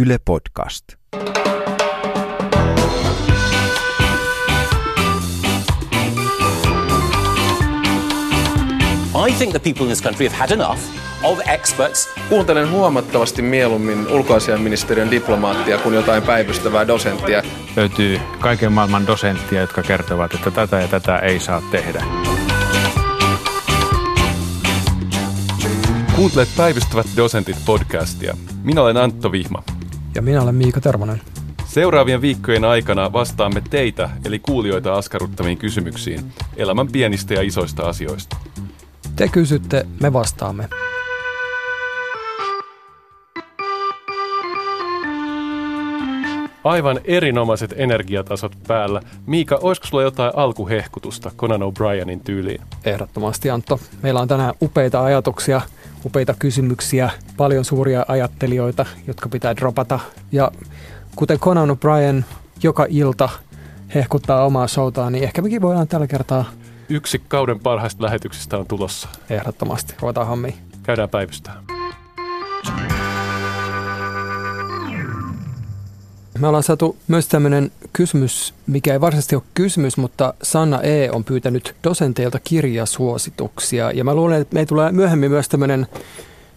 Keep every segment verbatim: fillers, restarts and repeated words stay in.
Yle Podcast. I think the people in this country have had enough of experts. Kuuntelen huomattavasti mieluummin ulkoasiainministeriön diplomaattia kuin jotain päivystävää dosenttia. Löytyy kaiken maailman dosenttia, jotka kertovat, että tätä ja tätä ei saa tehdä. Kuuntelet Päivystävät dosentit -podcastia. Minä olen Antto Vihma. Ja minä olen Miika Tervonen. Seuraavien viikkojen aikana vastaamme teitä, eli kuulijoita, askarruttaviin kysymyksiin elämän pienistä ja isoista asioista. Te kysytte, me vastaamme. Aivan erinomaiset energiatasot päällä. Miika, olisiko sulla jotain alkuhehkutusta Conan O'Brienin tyyliin? Ehdottomasti, Antto. Meillä on tänään upeita ajatuksia, upeita kysymyksiä, paljon suuria ajattelijoita, jotka pitää dropata. Ja kuten Conan O'Brien joka ilta hehkuttaa omaa showtaan, niin ehkä mekin voidaan tällä kertaa... Yksi kauden parhaista lähetyksistä on tulossa. Ehdottomasti. Ruvetaan hommiin. Käydään päivystään. Me ollaan saatu myös tämmöinen kysymys, mikä ei varsinaisesti ole kysymys, mutta Sanna E. on pyytänyt dosenteilta kirjasuosituksia. Ja mä luulen, että me tulee myöhemmin myös tämmöinen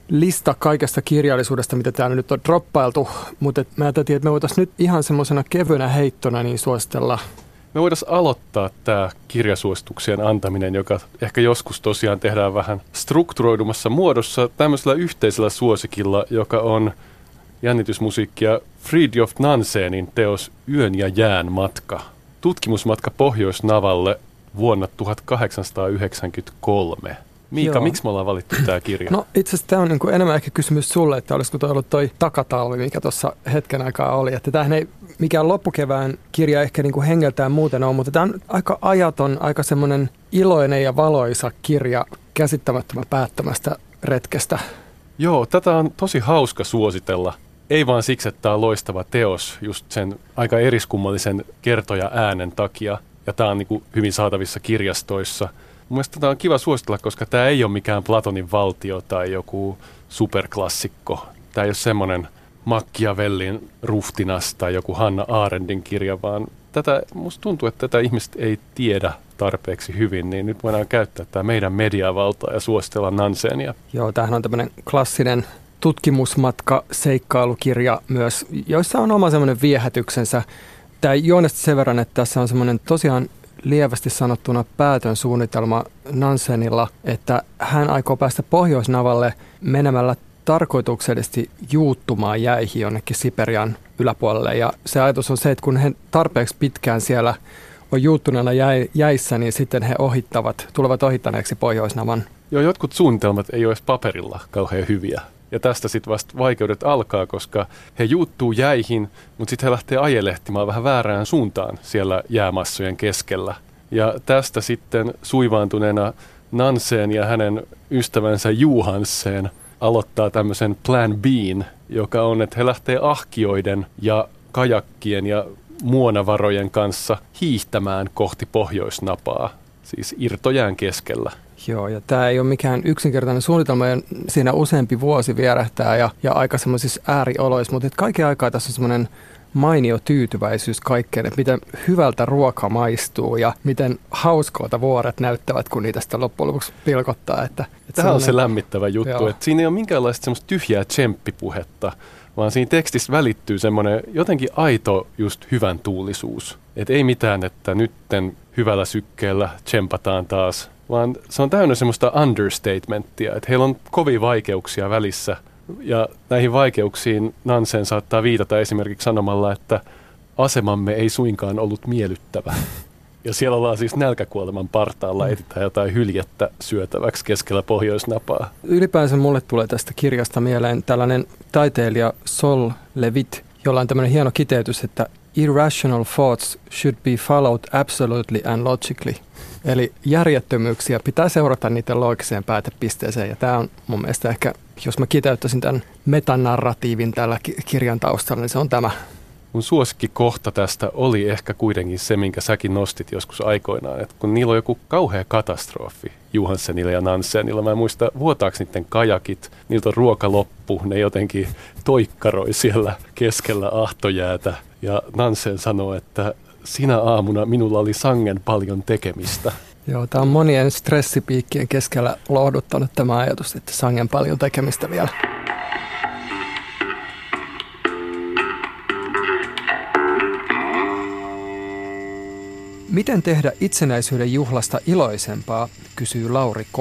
lista kaikesta kirjallisuudesta, mitä täällä nyt on droppailtu. Mutta mä ajattelin, että me voitaisiin nyt ihan semmoisena kevyenä heittona niin suositella. Me voidaan aloittaa tämä kirjasuosituksien antaminen, joka ehkä joskus tosiaan tehdään vähän strukturoidumassa muodossa tämmöisellä yhteisellä suosikilla, joka on jännitysmusiikkia Fridtjof Nansenin teos Yön ja jään matka. Tutkimusmatka Pohjoisnavalle vuonna tuhatkahdeksansataayhdeksänkymmentäkolme. Miika, joo, miksi me ollaan valittu tämä kirja? No itse asiassa tämä on niin kuin enemmän ehkä kysymys sulle, että olisiko toi ollut toi takatalvi, mikä tuossa hetken aikaa oli. Että tämähän ei mikään loppukevään kirja ehkä niin kuin hengeltään muuten on, mutta tämä on aika ajaton, aika semmoinen iloinen ja valoisa kirja käsittämättömän päättämästä retkestä. Joo, tätä on tosi hauska suositella. Ei vaan siksi, että tämä on loistava teos just sen aika eriskummallisen kertoja äänen takia. Ja tämä on niin kuin hyvin saatavissa kirjastoissa. Mun mielestä tämä on kiva suositella, koska tämä ei ole mikään Platonin valtio tai joku superklassikko. Tämä ei ole semmoinen Machiavellin ruhtinas tai joku Hannah Arendtin kirja, vaan tätä, musta tuntuu, että tätä ihmiset ei tiedä tarpeeksi hyvin, niin nyt voidaan käyttää tämä meidän mediavaltaa ja suositella Nansenia. Joo, tämähän on tämmöinen klassinen tutkimusmatka, seikkailukirja myös, joissa on oma semmoinen viehätyksensä. Tämä juonesta sen verran, että tässä on semmoinen tosiaan lievästi sanottuna päätön suunnitelma Nansenilla, että hän aikoo päästä Pohjoisnavalle menemällä tarkoituksellisesti juuttumaan jäihin jonnekin Siperian yläpuolelle. Ja se ajatus on se, että kun he tarpeeksi pitkään siellä on juuttuneella jäi, jäissä, niin sitten he ohittavat, tulevat ohittaneeksi Pohjoisnavan. Joo, jotkut suunnitelmat ei ole edes paperilla kauhean hyviä. Ja tästä sitten vasta vaikeudet alkaa, koska he juuttuu jäihin, mutta sitten he lähtee ajelehtimaan vähän väärään suuntaan siellä jäämassojen keskellä. Ja tästä sitten suivaantuneena Nansen ja hänen ystävänsä Johansen aloittaa tämmöisen plan B:n, joka on, että he lähtee ahkioiden ja kajakkien ja muonavarojen kanssa hiihtämään kohti Pohjoisnapaa, siis irtojään keskellä. Joo, ja tämä ei ole mikään yksinkertainen suunnitelma, ja siinä useampi vuosi vierähtää ja, ja aika semmoisissa äärioloissa, mutta kaiken aikaa tässä on semmoinen mainio tyytyväisyys kaikkeen, että miten hyvältä ruoka maistuu ja miten hauskoilta vuoret näyttävät, kun niitä sitä loppujen lopuksi pilkottaa. Että, että tämä on se lämmittävä juttu, että siinä ei ole minkäänlaista semmoista tyhjää tsemppipuhetta, vaan siinä tekstissä välittyy semmoinen jotenkin aito just hyvän tuulisuus. Että ei mitään, että nytten hyvällä sykkeellä tsempataan taas, vaan se on täynnä semmoista understatementtia, että heillä on kovia vaikeuksia välissä. Ja näihin vaikeuksiin Nansen saattaa viitata esimerkiksi sanomalla, että asemamme ei suinkaan ollut miellyttävä. Ja siellä ollaan siis nälkäkuoleman partaalla, etsitään jotain hyljettä syötäväksi keskellä Pohjoisnapaa. Ylipäänsä mulle tulee tästä kirjasta mieleen tällainen taiteilija Sol LeWitt, jolla on tämmöinen hieno kiteytys, että irrational thoughts should be followed absolutely and logically. Eli järjettömyyksiä pitää seurata niiden loogiseen päätepisteeseen, ja tämä on mun mielestä ehkä, jos mä kiteyttäisin tämän metanarratiivin tällä kirjan taustalla, niin se on tämä. Mun suosikkikohta tästä oli ehkä kuitenkin se, minkä säkin nostit joskus aikoinaan, että kun niillä on joku kauhea katastrofi Johansenilla ja Nansenilla, mä en muista vuotaako niiden kajakit, niiltä on ruoka loppu, ne jotenkin toikkaroi siellä keskellä ahtojäätä ja Nansen sanoo, että sinä aamuna minulla oli sangen paljon tekemistä. Joo, tämä on monien stressipiikkien keskellä lohduttanut tämä ajatus, että sangen paljon tekemistä vielä. Miten tehdä itsenäisyyden juhlasta iloisempaa, kysyy Lauri K.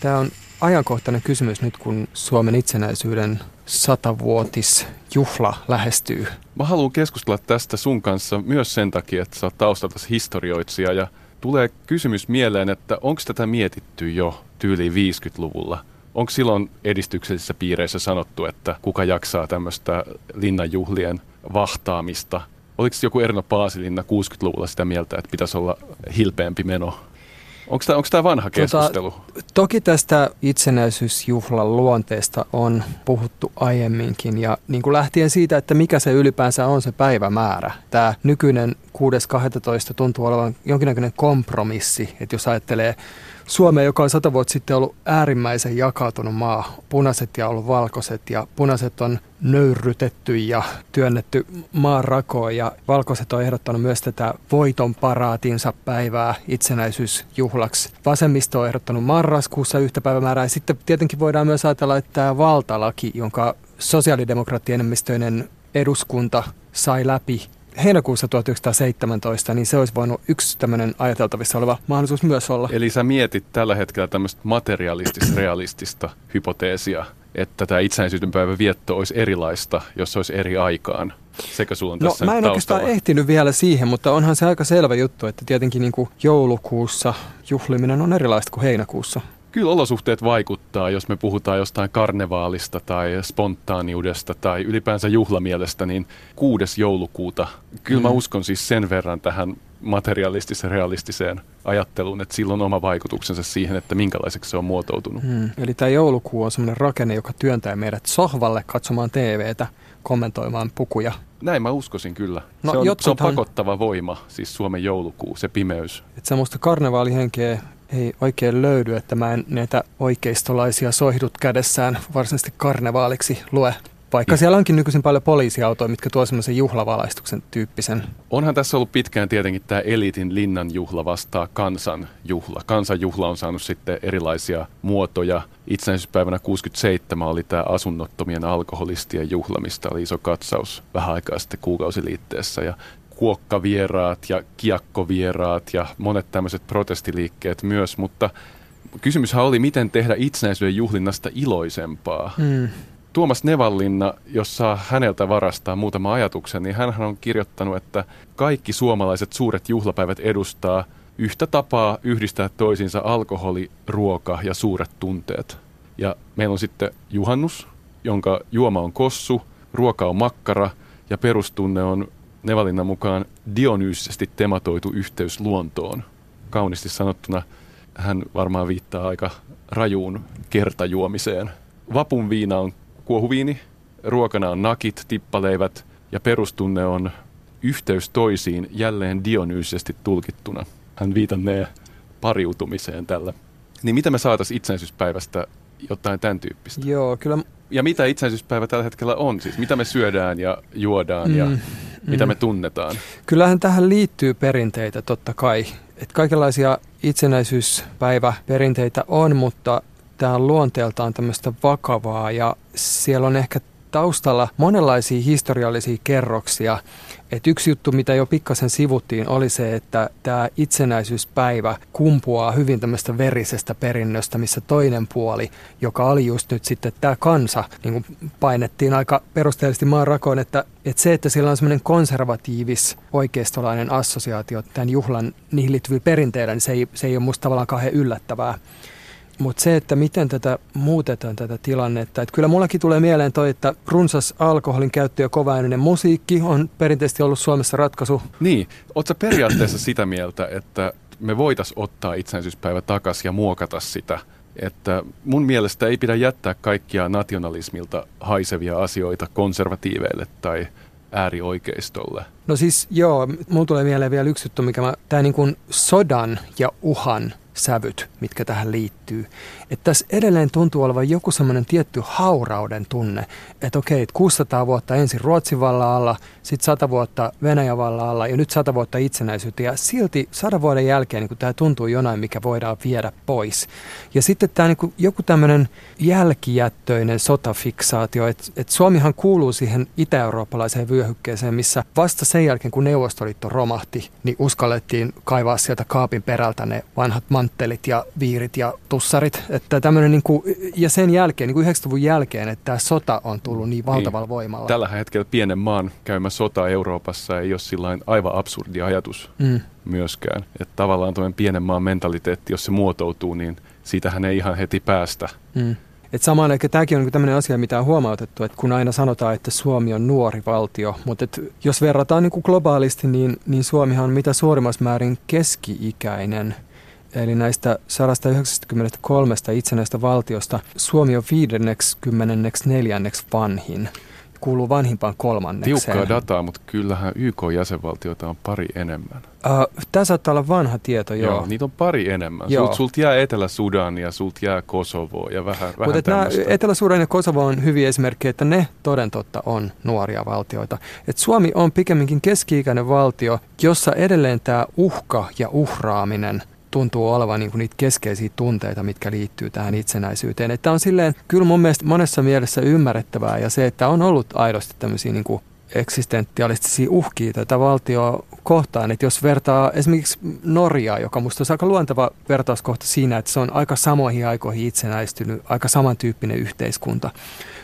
Tämä on ajankohtainen kysymys nyt, kun Suomen itsenäisyyden satavuotisjuhla lähestyy. Mä haluan keskustella tästä sun kanssa myös sen takia, että sä oot taustaltasi historioitsija ja tulee kysymys mieleen, että onko tätä mietitty jo tyyliin viisikymmentäluvulla? Onko silloin edistyksellisissä piireissä sanottu, että kuka jaksaa tämmöistä linnanjuhlien vahtaamista? Oliko joku Erno Paasilinna kuusikymmentäluvulla sitä mieltä, että pitäisi olla hilpeämpi meno? Onko tämä vanha keskustelu? Tota, toki tästä itsenäisyysjuhlan luonteesta on puhuttu aiemminkin. Ja niin kuin lähtien siitä, että mikä se ylipäänsä on se päivämäärä. Tämä nykyinen kuudes kahdestoista tuntuu olevan jonkinnäköinen kompromissi. Että jos ajattelee Suomea, joka on sata vuotta sitten ollut äärimmäisen jakautunut maa. Punaiset ja ollut valkoiset ja punaiset on nöyrytetty ja työnnetty maan rakoon. Ja valkoiset on ehdottanut myös tätä voiton paraatinsa päivää itsenäisyysjuhlaksi. Vasemmisto on ehdottanut marraskuussa yhtä päivämäärää. Ja sitten tietenkin voidaan myös ajatella, että tämä valtalaki, jonka sosiaalidemokraattien enemmistöinen eduskunta sai läpi heinäkuussa tuhatyhdeksänsataaseitsemäntoista, niin se olisi voinut yksi tämmöinen ajateltavissa oleva mahdollisuus myös olla. Eli sä mietit tällä hetkellä tämmöistä materialistis-realistista hypoteesia, että tämä itsenäisyyden päivän vietto olisi erilaista, jos se olisi eri aikaan. Sekä sulla on tässä no, mä en taustalla. Oikeastaan ehtinyt vielä siihen, mutta onhan se aika selvä juttu, että tietenkin niin kuin joulukuussa juhliminen on erilaista kuin heinäkuussa. Kyllä olosuhteet vaikuttaa, jos me puhutaan jostain karnevaalista tai spontaaniudesta tai ylipäänsä juhlamielestä, niin kuudes joulukuuta. Kyllä mä uskon siis sen verran tähän materialistiseen, realistiseen ajatteluun, että sillä on oma vaikutuksensa siihen, että minkälaiseksi se on muotoutunut. Hmm. Eli tämä joulukuu on sellainen rakenne, joka työntää meidät sohvalle katsomaan T V:tä, kommentoimaan pukuja. Näin mä uskoisin kyllä. No, se, on, jotkuthan... se on pakottava voima, siis Suomen joulukuu, se pimeys. Että semmoista karnevaalihenkeä ei oikein löydy, että mä en näitä oikeistolaisia soihdut kädessään varsinaisesti karnevaaliksi lue. Vaikka mm. siellä onkin nykyisin paljon poliisiautoja, mitkä tuo semmoisen juhlavalaistuksen tyyppisen. Onhan tässä ollut pitkään tietenkin tämä eliitin linnanjuhla vastaa kansanjuhla. Kansanjuhla on saanut sitten erilaisia muotoja. Itsenäisyyspäivänä kuusikymmentäseitsemän oli tämä asunnottomien alkoholistien juhla, mistä oli iso katsaus vähän aikaa sitten Kuukausiliitteessä. Ja kuokkavieraat ja kiekkovieraat ja monet tämmöiset protestiliikkeet myös, mutta kysymyshän oli, miten tehdä itsenäisyyden juhlinnasta iloisempaa. Mm. Tuomas Nevallinna, jos saa häneltä varastaa muutama ajatuksen, niin hänhän on kirjoittanut, että kaikki suomalaiset suuret juhlapäivät edustaa yhtä tapaa yhdistää toisiinsa alkoholi, ruoka ja suuret tunteet. Ja meillä on sitten juhannus, jonka juoma on kossu, ruoka on makkara ja perustunne on Nevallinnan mukaan dionyyisesti tematoitu yhteys luontoon. Kaunisti sanottuna hän varmaan viittaa aika rajuun kertajuomiseen. Vapun viina on kuohuviini, ruokana on nakit, tippaleivät ja perustunne on yhteys toisiin jälleen dionyyisesti tulkittuna. Hän viitannee pariutumiseen tällä. Niin mitä me saataisiin itsenäisyyspäivästä jotain tämän tyyppistä? Joo, kyllä. Ja mitä itsenäisyyspäivä tällä hetkellä on siis? Mitä me syödään ja juodaan ja mm, mitä mm. me tunnetaan? Kyllähän tähän liittyy perinteitä totta kai. Et kaikenlaisia itsenäisyyspäiväperinteitä on, mutta tämä on luonteeltaan tämmöistä vakavaa ja siellä on ehkä taustalla monenlaisia historiallisia kerroksia. Et yksi juttu, mitä jo pikkasen sivuttiin, oli se, että tämä itsenäisyyspäivä kumpuaa hyvin tämmöistä verisestä perinnöstä, missä toinen puoli, joka oli just nyt sitten tämä kansa, niin kuin painettiin aika perusteellisesti maan rakoon, että, että se, että sillä on semmoinen konservatiivis oikeistolainen assosiaatio tämän juhlan niihin liittyviä perinteillä, niin se ei, se ei ole musta tavallaan kauhean yllättävää. Mutta se, että miten tätä muutetaan tätä tilannetta, että kyllä mullakin tulee mieleen toi, että runsas alkoholin käyttö ja kovaääninen musiikki on perinteisesti ollut Suomessa ratkaisu. Niin, ootko periaatteessa sitä mieltä, että me voitaisiin ottaa itsenäisyyspäivä takaisin ja muokata sitä? Että mun mielestä ei pidä jättää kaikkia nationalismilta haisevia asioita konservatiiveille tai äärioikeistolle? No siis joo, mun tulee mieleen vielä yksi juttu, mikä mä, tää niin kuin sodan ja uhan sävyt, mitkä tähän liittyy. Että tässä edelleen tuntuu olevan joku semmoinen tietty haurauden tunne, että okei, että kuusisataa vuotta ensin Ruotsin vallan alla, sitten sata vuotta Venäjän vallan alla ja nyt sata vuotta itsenäisyyttä ja silti sadan vuoden jälkeen niin kun tämä tuntuu jonain, mikä voidaan viedä pois. Ja sitten tämä niin kun joku tämmöinen jälkijättöinen sotafiksaatio, että, että Suomihan kuuluu siihen itä-eurooppalaiseen vyöhykkeeseen, missä vasta sen jälkeen, kun Neuvostoliitto romahti, niin uskallettiin kaivaa sieltä kaapin perältä ne vanhat manttelit ja viirit ja tussarit. Että tämmöinen niin kuin, ja sen jälkeen, niin kuin yhdeksänkymmentäluvun jälkeen, että tämä sota on tullut niin valtavalla niin voimalla. Tällä hetkellä pienen maan käymä sota Euroopassa ei ole sillain aivan absurdi ajatus mm. myöskään. Että tavallaan tuommoinen pienen maan mentaliteetti, jos se muotoutuu, niin siitähän ei ihan heti päästä. Mm. Et samaan aikaan tämäkin on tämmöinen asia, mitä on huomautettu, että kun aina sanotaan, että Suomi on nuori valtio, mutta jos verrataan niin kuin globaalisti, niin, niin Suomihan on mitä suurimmassa määrin keski-ikäinen. Eli näistä sata yhdeksänkymmentäkolme itsenäistä valtiosta Suomi on viisikymmentäneljä vanhin. Kuuluu vanhimpaan kolmannekseen. Tiukkaa dataa, mutta kyllähän Y K-jäsenvaltioita on pari enemmän. Uh, Tämä saattaa olla vanha tieto, joo. joo. Niitä on pari enemmän. Joo. Sult, sult jää Etelä-Sudan ja sult jää Kosovo ja vähän, vähän tämmöistä. Etelä-Sudan ja Kosovo on hyviä esimerkkejä, että ne toden totta on nuoria valtioita. Et Suomi on pikemminkin keski-ikäinen valtio, jossa edelleen tämä uhka ja uhraaminen tuntuu olevan niin kuin niitä keskeisiä tunteita, mitkä liittyy tähän itsenäisyyteen. Että on silleen, kyllä mun mielestä monessa mielessä ymmärrettävää ja se, että on ollut aidosti tämmöisiä niin kuin eksistentialistisia uhkia tätä valtioa kohtaan. Että jos vertaa esimerkiksi Norjaa, joka musta on aika luonteva vertauskohta siinä, että se on aika samoihin aikoihin itsenäistynyt, aika samantyyppinen yhteiskunta.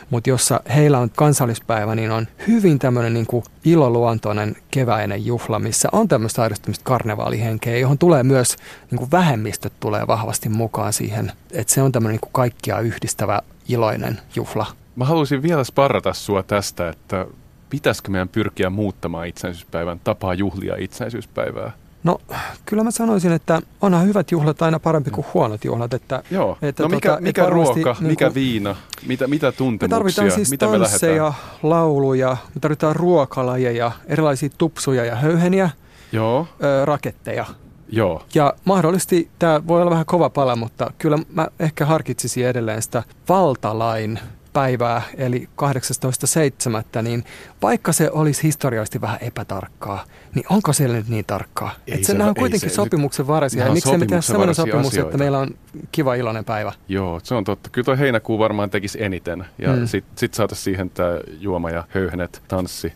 Mutta jossa heillä on kansallispäivä, niin on hyvin tämmöinen niin kuin iloluontoinen keväinen juhla, missä on tämmöistä aidosti tämmöistä karnevaalihenkeä, johon tulee myös niin kuin vähemmistöt tulee vahvasti mukaan siihen. Että se on tämmöinen niin kuin kaikkia yhdistävä iloinen juhla. Mä haluaisin vielä sparrata sua tästä, että pitäisikö meidän pyrkiä muuttamaan itsenäisyyspäivän tapaa juhlia itsenäisyyspäivää? No kyllä mä sanoisin, että onhan hyvät juhlat aina parempi kuin huonot juhlat. Että, Joo. Että no mikä, tuota, mikä ruoka, niin kuin, mikä viina, mitä, mitä tuntemuksia, me tarvitaan siis mitä me tansseja, lauluja, me tarvitaan ruokalajeja, erilaisia tupsuja ja höyheniä, Joo. Ö, raketteja. Joo. Ja mahdollisesti tämä voi olla vähän kova pala, mutta kyllä mä ehkä harkitsisin edelleen sitä valtalain päivää, eli kahdeksastoista seitsemättä, niin vaikka se olisi historiallisesti vähän epätarkkaa, niin onko siellä nyt niin tarkkaa? Että se, nämä on kuitenkin se, sopimuksen varaisia, ja miksei me tehdä sellainen sopimus, asioita. Että meillä on kiva iloinen päivä. Joo, se on totta. Kyllä tuo heinäkuu varmaan tekisi eniten, ja mm. sitten sit saataisiin siihen tämä juoma ja höyhenet, tanssi.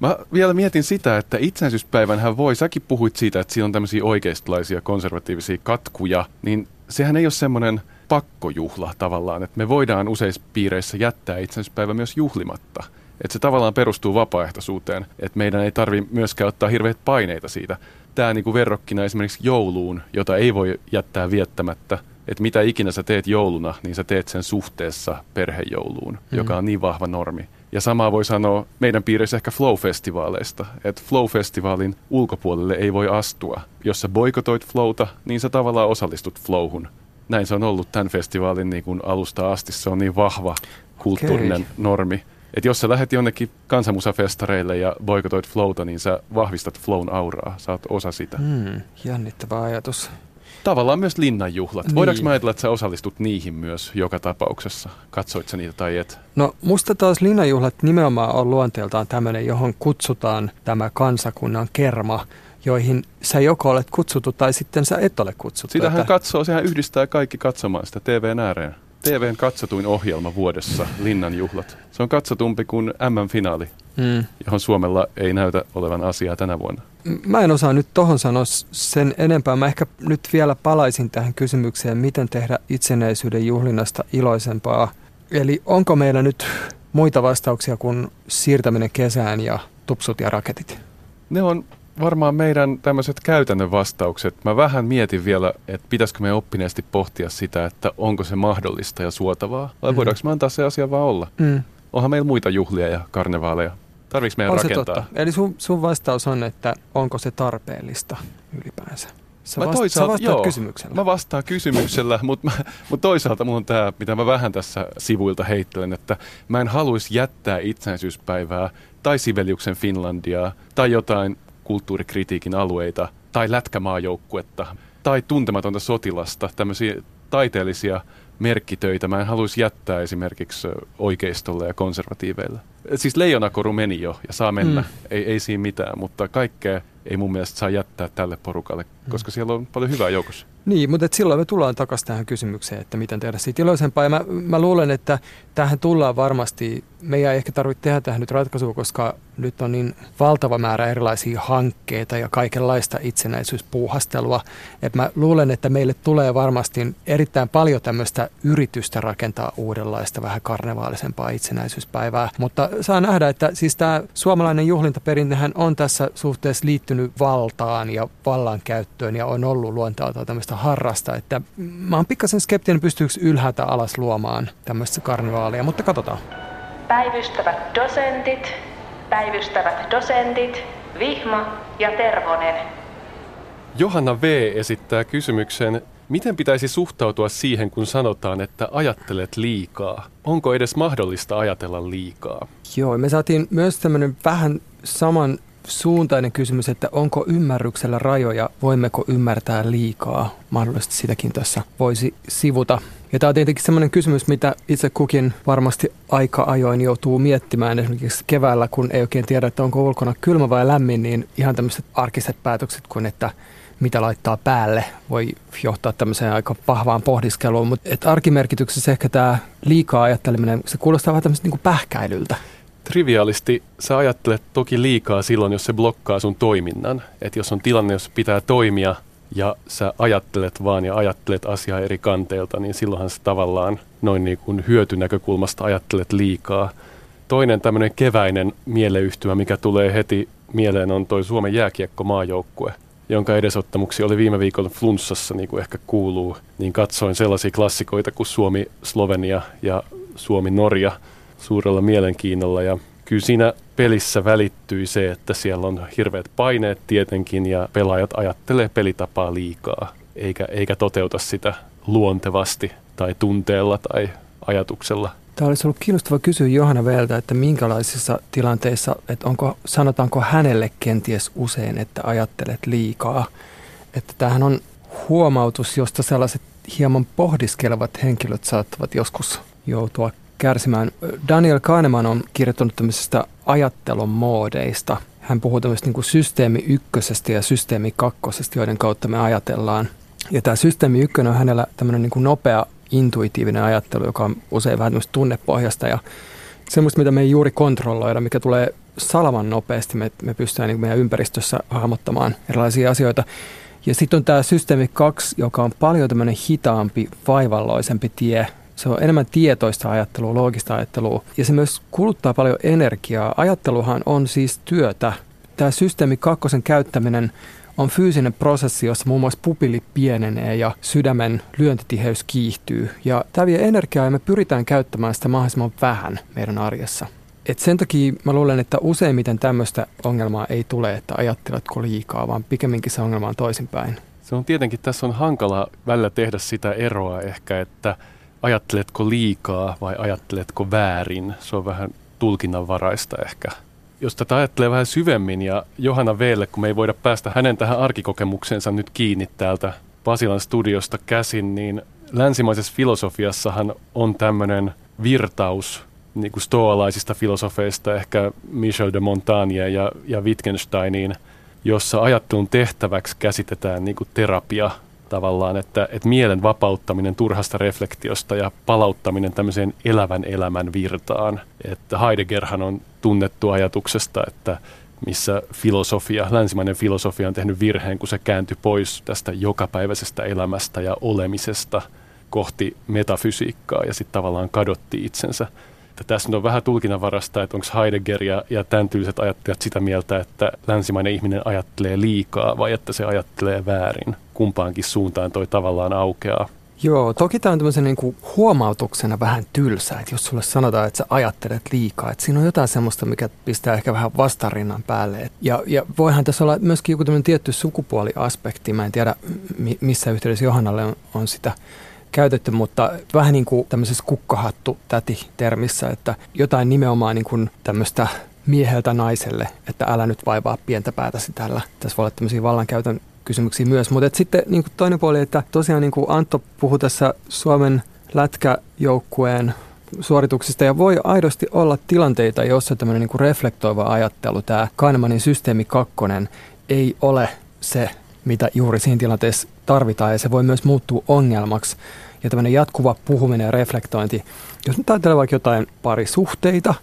Mä vielä mietin sitä, että itsenäisyyspäivänhän voi, säkin puhuit siitä, että siinä on tämmöisiä oikeistolaisia konservatiivisia katkuja, niin sehän ei ole semmoinen pakkojuhla tavallaan, että me voidaan useissa piireissä jättää itsenäisyyspäivä myös juhlimatta. Että se tavallaan perustuu vapaaehtoisuuteen, että meidän ei tarvitse myöskään ottaa hirveät paineita siitä. Tämä niin kuin verrokkina esimerkiksi jouluun, jota ei voi jättää viettämättä, että mitä ikinä sä teet jouluna, niin sä teet sen suhteessa perhejouluun, mm. joka on niin vahva normi. Ja samaa voi sanoa meidän piirissä ehkä Flow-festivaaleista, että Flow-festivaalin ulkopuolelle ei voi astua. Jos sä boikotoit Flowta, niin sä tavallaan osallistut Flowhun. Näin se on ollut tämän festivaalin niin kuin alusta asti. Se on niin vahva kulttuurinen okay. normi. Että jos sä lähdet jonnekin kansanmusafestareille ja boikotoit Flowta, niin sä vahvistat Flown auraa. Sä oot osa sitä. Mm, jännittävä ajatus. Tavallaan myös linnanjuhlat. Niin. Voidaanko mä ajatella, että sä osallistut niihin myös joka tapauksessa? Katsoit sä niitä tai et? No musta taas linnanjuhlat nimenomaan on luonteeltaan tämmöinen, johon kutsutaan tämä kansakunnan kerma, joihin sä joko olet kutsuttu tai sitten sä et ole kutsuttu. Sitähän että katsoo, sehän yhdistää kaikki katsomaan sitä T V:n ääreen. T V:n katsotuin ohjelma vuodessa, linnanjuhlat. Se on katsotumpi kuin M M-finaali, mm. johon Suomella ei näytä olevan asiaa tänä vuonna. Mä en osaa nyt tohon sanoa sen enempää. Mä ehkä nyt vielä palaisin tähän kysymykseen, miten tehdä itsenäisyyden juhlinnasta iloisempaa. Eli onko meillä nyt muita vastauksia kuin siirtäminen kesään ja tupsut ja raketit? Ne on varmaan meidän tämmöiset käytännön vastaukset. Mä vähän mietin vielä, että pitäisikö me oppineesti pohtia sitä, että onko se mahdollista ja suotavaa, vai mm. voidaanko me antaa se asia vaan olla? Mm. Onhan meillä muita juhlia ja karnevaaleja. Tarviiko meidän on rakentaa? Se totta. Eli sun, sun vastaus on, että onko se tarpeellista ylipäänsä? Sä, mä vasta- toisaalta, sä vastaat joo, kysymyksellä. Mä vastaan kysymyksellä, mutta mut toisaalta mulla on tämä, mitä mä vähän tässä sivuilta heittelen, että mä en haluaisi jättää itsenäisyyspäivää tai Sibeliuksen Finlandiaa tai jotain kulttuurikritiikin alueita tai lätkämaajoukkuetta tai tuntematonta sotilasta, tämmöisiä taiteellisia merkkitöitä. Mä en haluaisi jättää esimerkiksi oikeistolle ja konservatiiveille. Siis leijonakoru meni jo ja saa mennä, mm. ei, ei siinä mitään, mutta kaikkea ei mun mielestä saa jättää tälle porukalle, koska siellä on paljon hyvää joukossa. Niin, mutta silloin me tullaan takaisin tähän kysymykseen, että miten tehdä siitä iloisempaa. Ja mä, mä luulen, että tähän tullaan varmasti, meidän ei ehkä tarvitse tehdä tähän nyt ratkaisua, koska nyt on niin valtava määrä erilaisia hankkeita ja kaikenlaista itsenäisyyspuuhastelua. Että mä luulen, että meille tulee varmasti erittäin paljon tämmöistä yritystä rakentaa uudenlaista, vähän karnevaalisempaa itsenäisyyspäivää. Mutta saa nähdä, että siis tämä suomalainen juhlintaperinnehän on tässä suhteessa liittynyt valtaan ja vallankäyttöön ja on ollut luonteeltaan tämmöistä harrasta, että mä oon pikkasen skeptinen, pystyykö ylhäältä alas luomaan tämmöistä karnevaalia, mutta katsotaan. Päivystävät dosentit, päivystävät dosentit, Vihma ja Tervonen. Johanna V. esittää kysymyksen, miten pitäisi suhtautua siihen, kun sanotaan, että ajattelet liikaa? Onko edes mahdollista ajatella liikaa? Joo, me saatiin myös tämmöinen vähän saman suuntainen kysymys, että onko ymmärryksellä rajoja, voimmeko ymmärtää liikaa? Mahdollisesti sitäkin tässä voisi sivuta. Ja tämä on tietenkin sellainen kysymys, mitä itse kukin varmasti aika ajoin joutuu miettimään. Esimerkiksi keväällä, kun ei oikein tiedä, että onko ulkona kylmä vai lämmin, niin ihan tämmöiset arkiset päätökset kuin, että mitä laittaa päälle, voi johtaa tämmöiseen aika vahvaan pohdiskeluun. Mutta arkimerkityksessä ehkä tämä liikaa ajatteleminen, se kuulostaa vähän tämmöiseltä niin kuin pähkäilyltä. Triviaalisti sä ajattelet toki liikaa silloin, jos se blokkaa sun toiminnan. Että jos on tilanne, jos pitää toimia ja sä ajattelet vaan ja ajattelet asiaa eri kanteelta, niin silloinhan sä tavallaan noin niin kuin hyötynäkökulmasta ajattelet liikaa. Toinen tämmöinen keväinen mieleyhtymä, mikä tulee heti mieleen, on toi Suomen jääkiekkomaajoukkue, jonka edesottamuksia oli viime viikolla flunssassa, niin kuin ehkä kuuluu. Niin katsoin sellaisia klassikoita kuin Suomi-Slovenia ja Suomi-Norja suurella mielenkiinnolla, ja kyllä siinä pelissä välittyi se, että siellä on hirveät paineet tietenkin ja pelaajat ajattelee pelitapaa liikaa eikä, eikä toteuta sitä luontevasti tai tunteella tai ajatuksella. Tämä olisi ollut kiinnostava kysyä Johanna Veltä, että minkälaisissa tilanteissa, että onko, sanotaanko hänelle kenties usein, että ajattelet liikaa. Että tämähän on huomautus, josta sellaiset hieman pohdiskelevat henkilöt saattavat joskus joutua kärsimään. Daniel Kahneman on kirjoittanut tämmöisistä ajattelun moodeista. Hän puhuu tämmöistä niin kuin systeemi ykkösestä ja systeemi kakkosesta, joiden kautta me ajatellaan. Ja tämä systeemi ykkönen on hänellä tämmöinen niin kuin nopea, intuitiivinen ajattelu, joka on usein vähän tämmöistä tunnepohjasta ja semmoista, mitä me ei juuri kontrolloida, mikä tulee salaman nopeasti. Me, me pystytään niin kuin meidän ympäristössä hahmottamaan erilaisia asioita. Ja sitten on tämä systeemi kaksi, joka on paljon tämmöinen hitaampi, vaivalloisempi tie. Se on enemmän tietoista ajattelua, loogista ajattelua, ja se myös kuluttaa paljon energiaa. Ajatteluhan on siis työtä. Tämä systeemi kakkosen käyttäminen on fyysinen prosessi, jossa muun muassa pupilli pienenee ja sydämen lyöntitiheys kiihtyy. Ja tämä vie energiaa ja me pyritään käyttämään sitä mahdollisimman vähän meidän arjessa. Et sen takia mä luulen, että useimmiten tämmöistä ongelmaa ei tule, että ajatteletko liikaa, vaan pikemminkin se ongelma on toisinpäin. Se on tietenkin, tässä on hankala välillä tehdä sitä eroa ehkä, että ajatteletko liikaa vai ajatteletko väärin? Se on vähän tulkinnanvaraista ehkä. Jos tätä ajattelee vähän syvemmin, ja Johanna V:lle, kun me ei voida päästä hänen tähän arkikokemuksensa nyt kiinni täältä Pasilan studiosta käsin, niin länsimaisessa filosofiassahan on tämmöinen virtaus niin kuin stoalaisista filosofeista, ehkä Michel de Montaigne ja, ja Wittgensteiniin, jossa ajattelun tehtäväksi käsitetään niin kuin terapia. Tavallaan, että, että mielen vapauttaminen turhasta reflektiosta ja palauttaminen tämmöiseen elävän elämän virtaan. Että Heideggerhan on tunnettu ajatuksesta, että missä filosofia, länsimainen filosofia on tehnyt virheen, kun se kääntyi pois tästä jokapäiväisestä elämästä ja olemisesta kohti metafysiikkaa ja sitten tavallaan kadotti itsensä. Että tässä on vähän tulkinnanvarasta, että onko Heidegger ja, ja tämän tyyliset ajattelijat sitä mieltä, että länsimainen ihminen ajattelee liikaa vai että se ajattelee väärin. Kumpaankin suuntaan toi tavallaan aukeaa. Joo, toki tämä on tämmöisen niin kuin huomautuksena vähän tylsä, että jos sulle sanotaan, että sä ajattelet liikaa, että siinä on jotain semmoista, mikä pistää ehkä vähän vastarinnan päälle. Ja, ja voihan tässä olla myöskin joku tämmöinen tietty sukupuoliaspekti, mä en tiedä missä yhteydessä Johannalle on, on sitä käytetty, mutta vähän niin kuin tämmöisessä kukkahattu-täti-termissä, että jotain nimenomaan niin kuin tämmöistä mieheltä naiselle, että älä nyt vaivaa pientä päätäsi tällä. Tässä voi olla tämmöisiä vallankäytön kysymyksiä myös, mutta sitten niin toinen puoli, että tosiaan niin Antto puhui tässä Suomen lätkäjoukkueen suorituksista ja voi aidosti olla tilanteita, joissa tämmöinen niin reflektoiva ajattelu, tämä Kahnemanin systeemi kakkonen ei ole se, mitä juuri siinä tilanteessa tarvitaan ja se voi myös muuttua ongelmaksi ja tämmöinen jatkuva puhuminen ja reflektointi. Jos nyt ajatellaan vaikka jotain parisuhteita,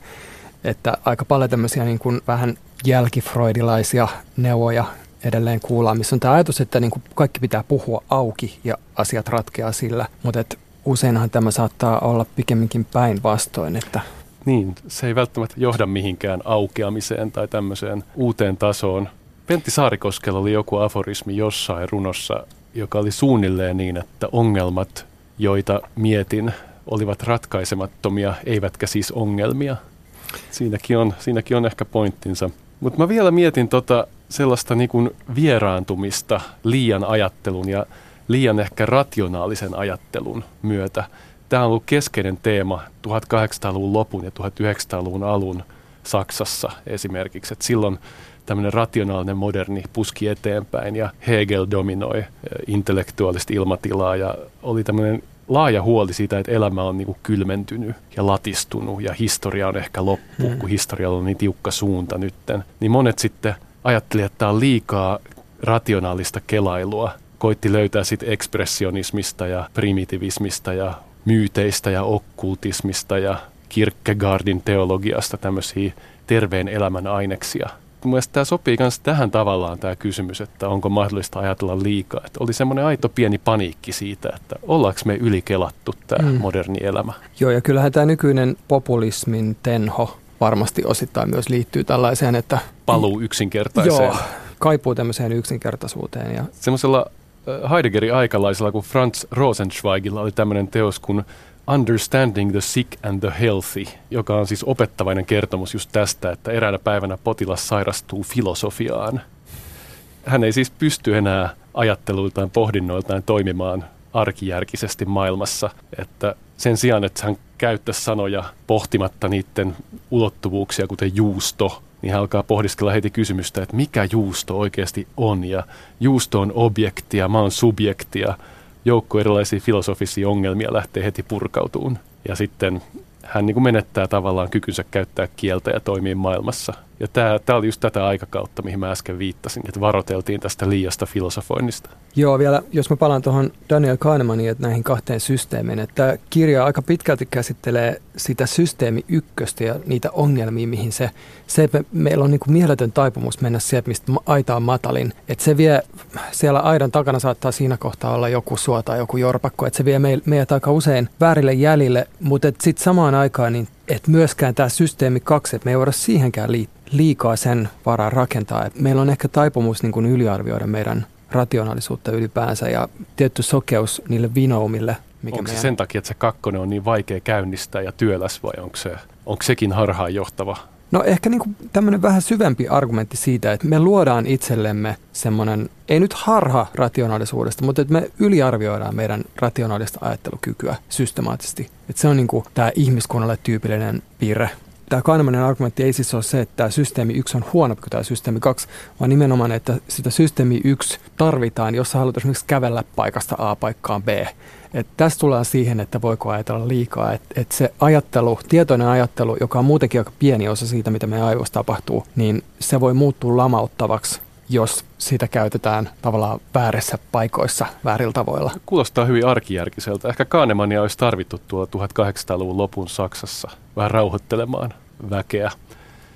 että aika paljon tämmöisiä niin kuin vähän jälkifreudilaisia neuvoja edelleen kuullaan, missä on tämä ajatus, että niin kuin kaikki pitää puhua auki ja asiat ratkeaa sillä, mutta useinhan tämä saattaa olla pikemminkin päinvastoin. Että niin, se ei välttämättä johda mihinkään aukeamiseen tai tämmöiseen uuteen tasoon. Pentti Saarikoskella oli joku aforismi jossain runossa, joka oli suunnilleen niin, että ongelmat, joita mietin, olivat ratkaisemattomia, eivätkä siis ongelmia. Siinäkin on, siinäkin on ehkä pointtinsa. Mutta mä vielä mietin tota sellaista niin kuin vieraantumista liian ajattelun ja liian ehkä rationaalisen ajattelun myötä. Tämä on ollut keskeinen teema tuhatkahdeksansataaluvun lopun ja tuhatyhdeksänsataaluvun alun Saksassa esimerkiksi. Et silloin tämmöinen rationaalinen moderni puski eteenpäin ja Hegel dominoi intellektuaalista ilmatilaa ja oli tämmöinen laaja huoli siitä, että elämä on niin kuin kylmentynyt ja latistunut ja historia on ehkä loppu, hmm. kun historialla on niin tiukka suunta nytten. Niin monet sitten ajatteli, että tämä on liikaa rationaalista kelailua. Koitti löytää sitten ekspressionismista ja primitivismista ja myyteistä ja okkultismista ja Kierkegaardin teologiasta tämmöisiä terveen elämän aineksia. Mielestäni tämä sopii myös tähän tavallaan tämä kysymys, että onko mahdollista ajatella liikaa. Että oli semmoinen aito pieni paniikki siitä, että ollaanko me ylikelattu tämä mm. moderni elämä. Joo, ja kyllähän tämä nykyinen populismin tenho varmasti osittain myös liittyy tällaiseen, että paluu yksinkertaiseen. Joo, kaipuu tämmöiseen yksinkertaisuuteen. Ja semmoisella Heideggerin aikalaisella, kun Franz Rosenzweigilla oli tämmöinen teos kuin Understanding the Sick and the Healthy, joka on siis opettavainen kertomus just tästä, että eräänä päivänä potilas sairastuu filosofiaan. Hän ei siis pysty enää ajatteluiltaan, pohdinnoiltaan toimimaan arkijärkisesti maailmassa, että sen sijaan, että hän käyttäisi sanoja pohtimatta niiden ulottuvuuksia, kuten juusto, niin hän alkaa pohdiskella heti kysymystä, että mikä juusto oikeasti on, ja juusto on objektia, mä oon subjektia. Joukko erilaisia filosofisia ongelmia lähtee heti purkautuun. Ja sitten hän niin kuin menettää tavallaan kykynsä käyttää kieltä ja toimia maailmassa. Ja tämä, tämä oli just tätä aikakautta, mihin mä äsken viittasin, että varoteltiin tästä liiasta filosofoinnista. Joo, vielä jos mä palaan tuohon Daniel Kahnemaniin, että näihin kahteen systeemiin, että tämä kirja aika pitkälti käsittelee sitä systeemi ykköstä ja niitä ongelmia, mihin se, se me, meillä on niin kuin mieletön taipumus mennä sieltä, mistä aita on matalin. Että se vie, siellä aidan takana saattaa siinä kohtaa olla joku suo tai joku jorpakko, että se vie me, meidät aika usein väärille jäljille, mutta sitten samaan aikaan, niin, että myöskään tämä systeemi kaksi, että me ei voida siihenkään liittyä. Liikaa sen varaa rakentaa. Meillä on ehkä taipumus niin kuin yliarvioida meidän rationaalisuutta ylipäänsä ja tietty sokeus niille vinoumille. Mikä onko se meidän sen takia, että se kakkonen on niin vaikea käynnistää ja työläs vai onko, se, onko sekin harhaanjohtava? No ehkä niin kuin tämmöinen vähän syvempi argumentti siitä, että me luodaan itsellemme semmoinen, ei nyt harha rationaalisuudesta, mutta että me yliarvioidaan meidän rationaalista ajattelukykyä systemaattisesti. Että se on niin kuin tämä ihmiskunnalle tyypillinen piirre. Tämä Kahnemanin argumentti ei siis ole se, että tämä systeemi yksi on huonompi kuin tämä systeemi kaksi, vaan nimenomaan, että sitä systeemi yksi tarvitaan, jos haluat esimerkiksi kävellä paikasta A paikkaan B. Että tässä tullaan siihen, että voiko ajatella liikaa, että et se ajattelu, tietoinen ajattelu, joka on muutenkin aika pieni osa siitä, mitä meidän aivoissa tapahtuu, niin se voi muuttua lamauttavaksi, jos sitä käytetään tavallaan väärissä paikoissa, väärillä tavoilla. Kuulostaa hyvin arkijärkiseltä. Ehkä Kahnemania olisi tarvittu tuolla tuhatkahdeksansataaluvun lopun Saksassa vähän rauhoittelemaan väkeä.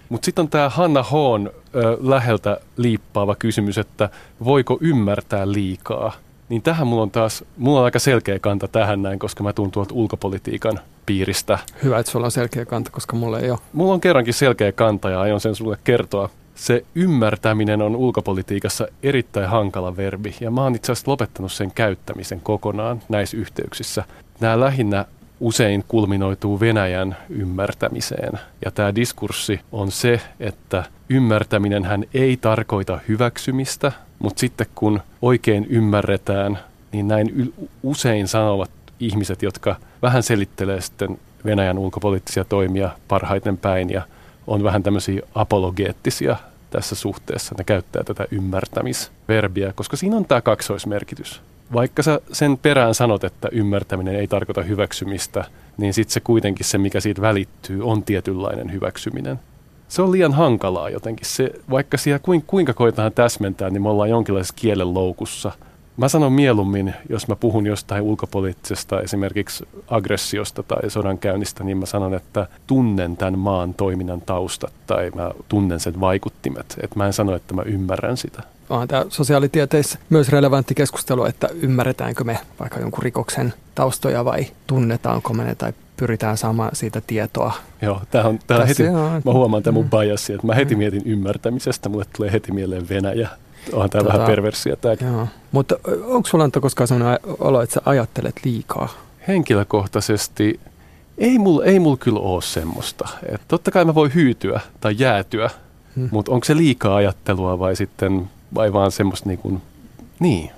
Mutta sitten on tämä Hanna Hohn ö, läheltä liippaava kysymys, että voiko ymmärtää liikaa? Niin tähän mulla on taas, mulla on aika selkeä kanta tähän näin, koska mä tuun tuolta ulkopolitiikan piiristä. Hyvä, että sulla on selkeä kanta, koska mulla ei ole. Mulla on kerrankin selkeä kanta ja aion sen sulle kertoa. se ymmärtäminen on ulkopolitiikassa erittäin hankala verbi, ja mä oon itse asiassa lopettanut sen käyttämisen kokonaan näissä yhteyksissä. Nämä lähinnä usein kulminoituu Venäjän ymmärtämiseen, ja tämä diskurssi on se, että ymmärtäminenhän ei tarkoita hyväksymistä, mutta sitten kun oikein ymmärretään, niin näin usein sanovat ihmiset, jotka vähän selittelee sitten Venäjän ulkopoliittisia toimia parhaiten päin ja on vähän tämmöisiä apologeettisia tässä suhteessa. Ne käyttää tätä ymmärtämisverbiä, koska siinä on tämä kaksoismerkitys. Vaikka sä sen perään sanot, että ymmärtäminen ei tarkoita hyväksymistä, niin sitten se kuitenkin se, mikä siitä välittyy, on tietynlainen hyväksyminen. Se on liian hankalaa jotenkin. Se, vaikka siellä kuinka koetaan täsmentää, niin me ollaan jonkinlaisessa kielen loukussa. Mä sanon mieluummin, jos mä puhun jostain ulkopoliittisesta, esimerkiksi aggressiosta tai sodankäynnistä, niin mä sanon, että tunnen tämän maan toiminnan taustat tai mä tunnen sen vaikuttimet. Et mä en sano, että mä ymmärrän sitä. Onhan tämä sosiaalitieteissä myös relevantti keskustelu, että ymmärretäänkö me vaikka jonkun rikoksen taustoja vai tunnetaanko me ne tai pyritään saamaan siitä tietoa. Joo, tämä on, tämä heti, on. Mä huomaan tämän mun biasi, että mä heti mietin ymmärtämisestä, mulle tulee heti mieleen Venäjä. Onhan tämä tota, vähän perversiä tämäkin. Joo. Mutta onko sulla Antto koskaan sellainen olo, että sä ajattelet liikaa? Henkilökohtaisesti ei mulla ei mul kyllä ole semmoista. Et totta kai mä voi hyytyä tai jäätyä, hmm. mutta onko se liikaa ajattelua vai sitten vai vaan semmoista niin kuin, niin.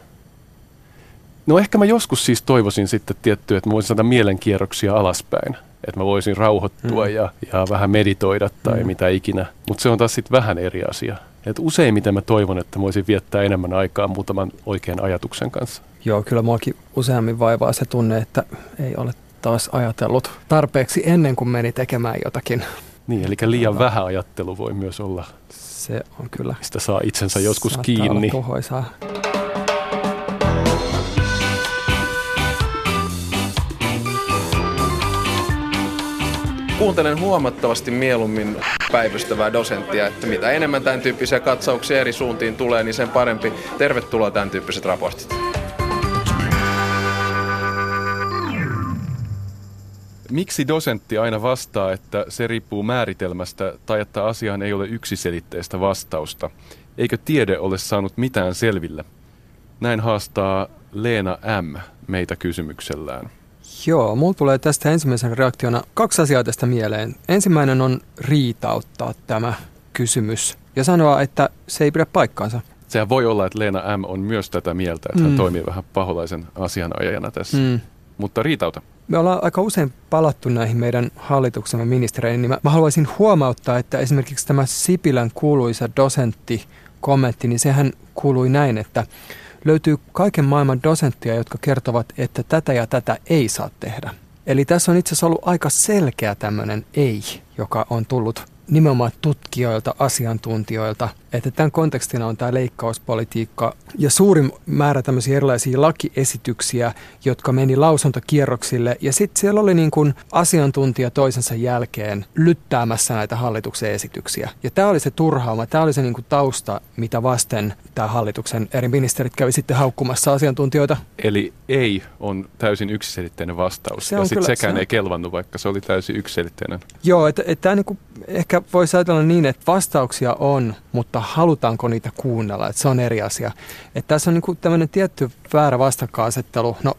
No ehkä mä joskus siis toivoisin sitten tiettyä, että mä voisin saada mielenkierroksia alaspäin. Että mä voisin rauhoittua hmm. ja, ja vähän meditoida tai hmm. mitä ikinä. Mutta se on taas sitten vähän eri asia. Että useimmiten mä toivon, että mä voisin viettää enemmän aikaa muutaman oikean ajatuksen kanssa. Joo, kyllä muakin useammin vaivaa se tunne, että ei ole taas ajatellut tarpeeksi ennen kuin meni tekemään jotakin. Niin, eli liian no. vähän ajattelu voi myös olla. Se on kyllä. Sitä saa itsensä joskus saattaa kiinni. Saattaa olla tuhoisaa. Kuuntelen huomattavasti mieluummin päivystävää dosenttia, että mitä enemmän tämän tyyppisiä katsauksia eri suuntiin tulee, niin sen parempi. Tervetuloa tämän tyyppiset raportit. Miksi dosentti aina vastaa, että se riippuu määritelmästä tai että asiaan ei ole yksiselitteistä vastausta? Eikö tiede ole saanut mitään selville? Näin haastaa Leena M. meitä kysymyksellään. Joo, mulla tulee tästä ensimmäisen reaktiona kaksi asiaa tästä mieleen. Ensimmäinen on riitauttaa tämä kysymys ja sanoa, että se ei pidä paikkaansa. Sehän voi olla, että Leena M. on myös tätä mieltä, että mm. hän toimii vähän paholaisen asianajajana tässä. Mm. Mutta riitauta. Me ollaan aika usein palattu näihin meidän hallituksemme ministereihin, niin mä, mä haluaisin huomauttaa, että esimerkiksi tämä Sipilän kuuluisa dosentti-kommentti, niin sehän kuului näin, että löytyy kaiken maailman dosenttia, jotka kertovat, että tätä ja tätä ei saa tehdä. Eli tässä on itse asiassa ollut aika selkeä tämmöinen ei, joka on tullut nimenomaan tutkijoilta, asiantuntijoilta. Että tämän kontekstina on tämä leikkauspolitiikka ja suurin määrä tämmöisiä erilaisia lakiesityksiä, jotka meni lausuntokierroksille. Ja sitten siellä oli niin kuin asiantuntija toisensa jälkeen lyttäämässä näitä hallituksen esityksiä. Ja tämä oli se turhauma, tämä oli se niin kuin tausta, mitä vasten tämä hallituksen eri ministerit kävi sitten haukkumassa asiantuntijoita. Eli ei on täysin yksiselitteinen vastaus. Se ja sitten sekään se ei kelvannut, vaikka se oli täysin yksiselitteinen. Joo, että et tämä niin kuin ehkä voisi ajatella niin, että vastauksia on, mutta halutaanko niitä kuunnella, että se on eri asia. Että tässä on niinku tämmöinen tietty väärä vastakkainasettelu. No.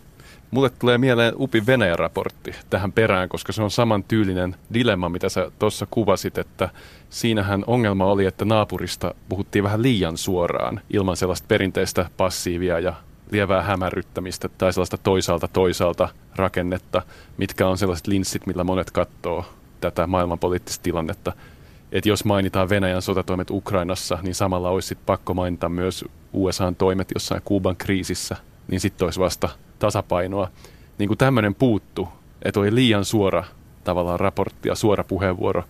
Mulle tulee mieleen U P I Venäjä-raportti tähän perään, koska se on samantyylinen dilemma, mitä sä tuossa kuvasit, että siinähän ongelma oli, että naapurista puhuttiin vähän liian suoraan ilman sellaista perinteistä passiivia ja lievää hämärryttämistä tai sellaista toisaalta toisaalta rakennetta, mitkä on sellaiset linssit, millä monet katsoo tätä maailmanpoliittista tilannetta. Että jos mainitaan Venäjän sotatoimet Ukrainassa, niin samalla olisi sit pakko mainita myös U S A:n toimet jossain Kuuban kriisissä, niin sitten olisi vasta tasapainoa. Niin kuin tämmöinen puuttu, että oli liian suora tavallaan raportti ja suora puheenvuoro,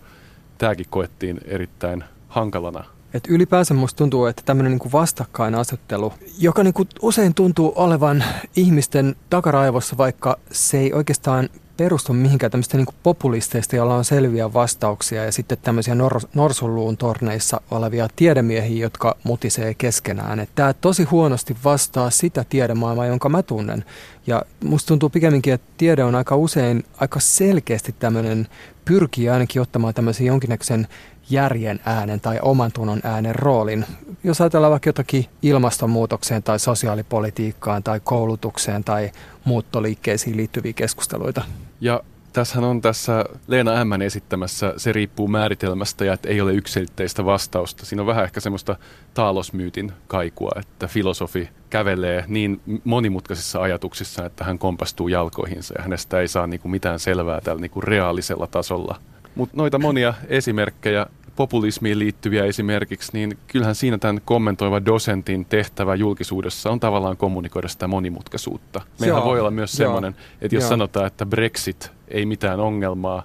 tämäkin koettiin erittäin hankalana. Et ylipäänsä musta tuntuu, että tämmöinen niinku vastakkainasettelu, joka niinku usein tuntuu olevan ihmisten takaraivossa, vaikka se ei oikeastaan perustu mihinkään tämmöistä niin kuin populisteista, joilla on selviä vastauksia ja sitten tämmöisiä nor- norsunluun torneissa olevia tiedemiehiä, jotka mutisee keskenään. Että tämä tosi huonosti vastaa sitä tiedemaailmaa, jonka mä tunnen. Ja musta tuntuu pikemminkin, että tiede on aika usein aika selkeästi tämmöinen pyrkii ainakin ottamaan tämmöisen jonkinnäköisen järjen äänen tai oman tunnon äänen roolin? Jos ajatellaan vaikka jotakin ilmastonmuutokseen tai sosiaalipolitiikkaan tai koulutukseen tai muuttoliikkeisiin liittyviä keskusteluita. Ja tässähän on tässä Leena M. esittämässä, se riippuu määritelmästä ja että ei ole yksiselitteistä vastausta. Siinä on vähän ehkä semmoista taalosmyytin kaikua, että filosofi kävelee niin monimutkaisissa ajatuksissa, että hän kompastuu jalkoihinsa ja hänestä ei saa niinku mitään selvää tällä niinku reaalisella tasolla. Mutta noita monia esimerkkejä, populismiin liittyviä esimerkiksi, niin kyllähän siinä tämän kommentoiva dosentin tehtävä julkisuudessa on tavallaan kommunikoida sitä monimutkaisuutta. Meillähän voi olla myös semmoinen, että jos Joo. sanotaan, että Brexit ei mitään ongelmaa,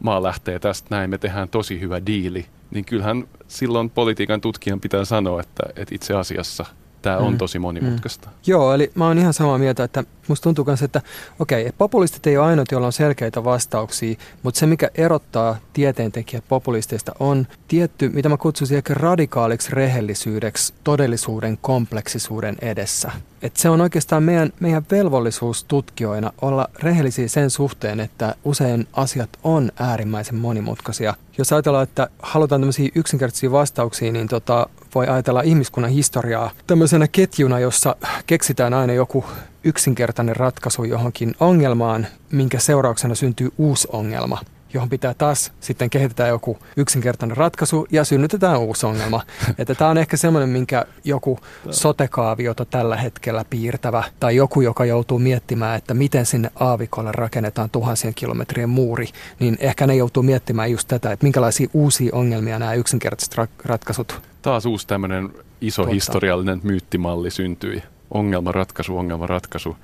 maa lähtee tästä näin, me tehdään tosi hyvä diili, niin kyllähän silloin politiikan tutkijan pitää sanoa, että, että itse asiassa tämä on mm. tosi monimutkaista. Mm. Joo, eli mä oon ihan samaa mieltä, että musta tuntuu myös, että okei, okay, populistit ei ole ainoat, joilla on selkeitä vastauksia, mutta se, mikä erottaa tieteentekijät populisteista, on tietty, mitä mä kutsuisin ehkä radikaaliksi rehellisyydeksi todellisuuden kompleksisuuden edessä. Et se on oikeastaan meidän, meidän velvollisuus tutkijoina olla rehellisiä sen suhteen, että usein asiat on äärimmäisen monimutkaisia. Jos ajatellaan, että halutaan tämmöisiä yksinkertaisia vastauksia, niin tota, voi ajatella ihmiskunnan historiaa tämmöisenä ketjuna, jossa keksitään aina joku yksinkertainen ratkaisu johonkin ongelmaan, minkä seurauksena syntyy uusi ongelma, johon pitää taas sitten kehitetään joku yksinkertainen ratkaisu ja synnytetään uusi ongelma. Että tämä on ehkä semmoinen, minkä joku sote-kaaviota tällä hetkellä piirtävä tai joku, joka joutuu miettimään, että miten sinne aavikolle rakennetaan tuhansien kilometrien muuri, niin ehkä ne joutuu miettimään just tätä, että minkälaisia uusia ongelmia nämä yksinkertaiset ra- ratkaisut. Taas uusi tämmöinen iso tuottaa. Historiallinen myyttimalli syntyi. Ongelma, ratkaisu, ongelma, ratkaisu.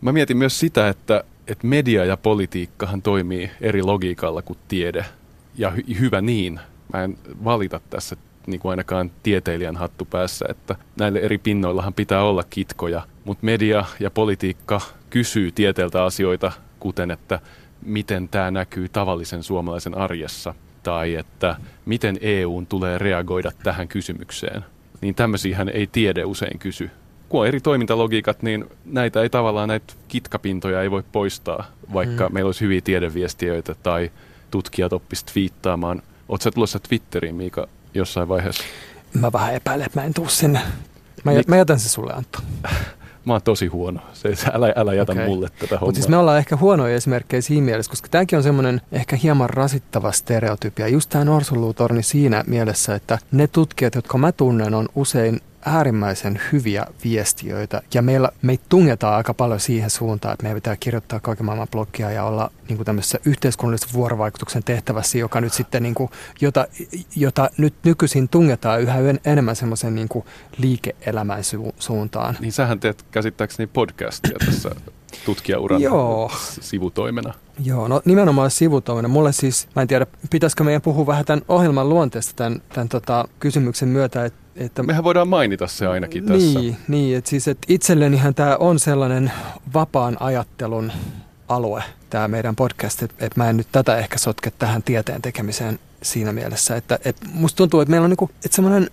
Mä mietin myös sitä, että että media ja politiikkahan toimii eri logiikalla kuin tiede. Ja hy- hyvä niin. Mä en valita tässä niin kuin ainakaan tieteilijän hattu päässä, että näille eri pinnoillahan pitää olla kitkoja. Mutta media ja politiikka kysyy tieteeltä asioita, kuten että miten tämä näkyy tavallisen suomalaisen arjessa. Tai että miten E U:n tulee reagoida tähän kysymykseen. Niin tämmöisiähän ei tiede usein kysy. Kun on eri toimintalogiikat, niin näitä ei tavallaan, näitä kitkapintoja ei voi poistaa, vaikka mm. meillä olisi hyviä tiedeviestiöitä tai tutkijat oppisivat twiittaamaan. Oletko sä tulossa Twitteriin, Miika, jossain vaiheessa? Mä vähän epäilen, että mä en tuu sinne. Mä, Mik... mä jätän se sulle, Antto. Mä oon tosi huono. Älä, älä jätä okay. mulle tätä hommaa. Mutta siis me ollaan ehkä huonoja esimerkkejä siinä mielessä, koska tämäkin on semmoinen ehkä hieman rasittava stereotypia. Just tämä norsunluutorni siinä mielessä, että ne tutkijat, jotka mä tunnen, on usein äärimmäisen hyviä viestiöitä ja meillä, meitä tungetaan aika paljon siihen suuntaan, että meidän pitää kirjoittaa kaiken maailman blogia ja olla niin kuin tämmöisessä yhteiskunnallisen vuorovaikutuksen tehtävässä, joka nyt sitten, niin kuin, jota, jota nyt nykyisin tungetaan yhä enemmän semmoisen niin kuin liike-elämän su- suuntaan. Niin sähän teet käsittääkseni podcastia tässä tutkijauran Joo. sivutoimena. Joo, no nimenomaan sivutoimena. Mulle siis, mä en tiedä, pitäisikö meidän puhua vähän tämän ohjelman luonteesta tämän, tämän tota, kysymyksen myötä, että Että, mehän voidaan mainita se ainakin tässä. Niin, niin että siis, et itsellenihän tämä on sellainen vapaan ajattelun alue, tämä meidän podcast, että et mä en nyt tätä ehkä sotke tähän tieteen tekemiseen siinä mielessä. Että, et musta tuntuu, että meillä on niinku, et semmoinen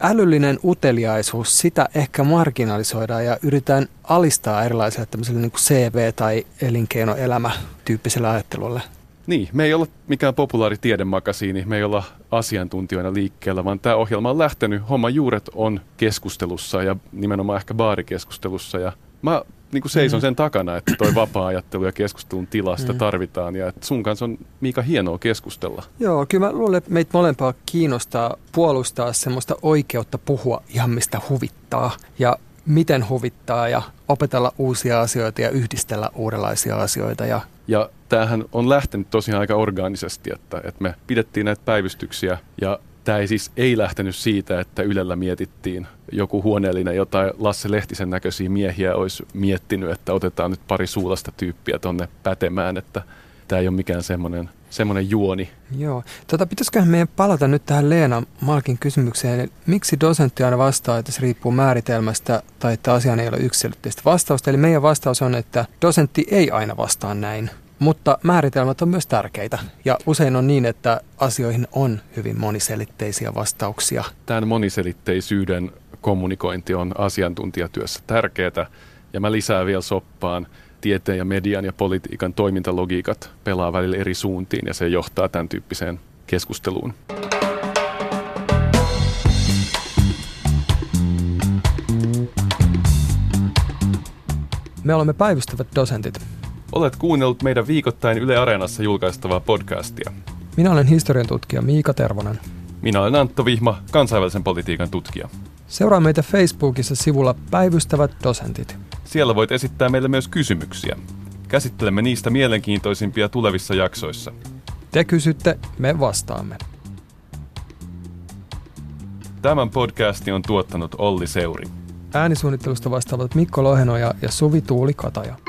älyllinen uteliaisuus, sitä ehkä marginalisoidaan ja yritetään alistaa erilaisille tämmöiselle niinku C V- tai elinkeinoelämä-tyyppiselle ajattelulle. Niin, me ei olla mikään populaari tiedemagasini, me ei olla asiantuntijoina liikkeellä, vaan tämä ohjelma on lähtenyt, homman juuret on keskustelussa ja nimenomaan ehkä baarikeskustelussa. Ja mä niin kuin seison mm-hmm. sen takana, että toi vapaa-ajattelu ja keskustelun tilasta mm-hmm. tarvitaan ja sun kanssa on, Miika, hienoa keskustella. Joo, kyllä mä luulen, että meitä molempaa kiinnostaa puolustaa semmoista oikeutta puhua ihan mistä huvittaa ja miten huvittaa ja opetella uusia asioita ja yhdistellä uudenlaisia asioita ja Ja tämähän on lähtenyt tosiaan aika orgaanisesti, että, että me pidettiin näitä päivystyksiä ja tämä ei siis ei lähtenyt siitä, että Ylellä mietittiin joku huoneellinen, jotain Lasse Lehtisen näköisiä miehiä olisi miettinyt, että otetaan nyt pari suulasta tyyppiä tonne pätemään, että tämä ei ole mikään semmoinen, semmoinen juoni. Joo. Tota, pitäisiköhän meidän palata nyt tähän Leena Malkin kysymykseen. Eli miksi dosentti aina vastaa, että se riippuu määritelmästä tai että asiaan ei ole yksiselitteistä vastausta? Eli meidän vastaus on, että dosentti ei aina vastaa näin, mutta määritelmät on myös tärkeitä. Ja usein on niin, että asioihin on hyvin moniselitteisiä vastauksia. Tämän moniselitteisyyden kommunikointi on asiantuntijatyössä tärkeää. Ja mä lisään vielä soppaan. Tieteen ja median ja politiikan toimintalogiikat pelaa välillä eri suuntiin ja se johtaa tämän tyyppiseen keskusteluun. Me olemme Päivystävät dosentit. Olet kuunnellut meidän viikoittain Yle Areenassa julkaistavaa podcastia. Minä olen historiantutkija Miika Tervonen. Minä olen Antto Vihma, kansainvälisen politiikan tutkija. Seuraa meitä Facebookissa sivulla Päivystävät dosentit. Siellä voit esittää meille myös kysymyksiä. Käsittelemme niistä mielenkiintoisimpia tulevissa jaksoissa. Te kysytte, me vastaamme. Tämän podcastin on tuottanut Olli Seuri. Äänisuunnittelusta vastaavat Mikko Lohenoja ja Suvi Tuuli Kataja.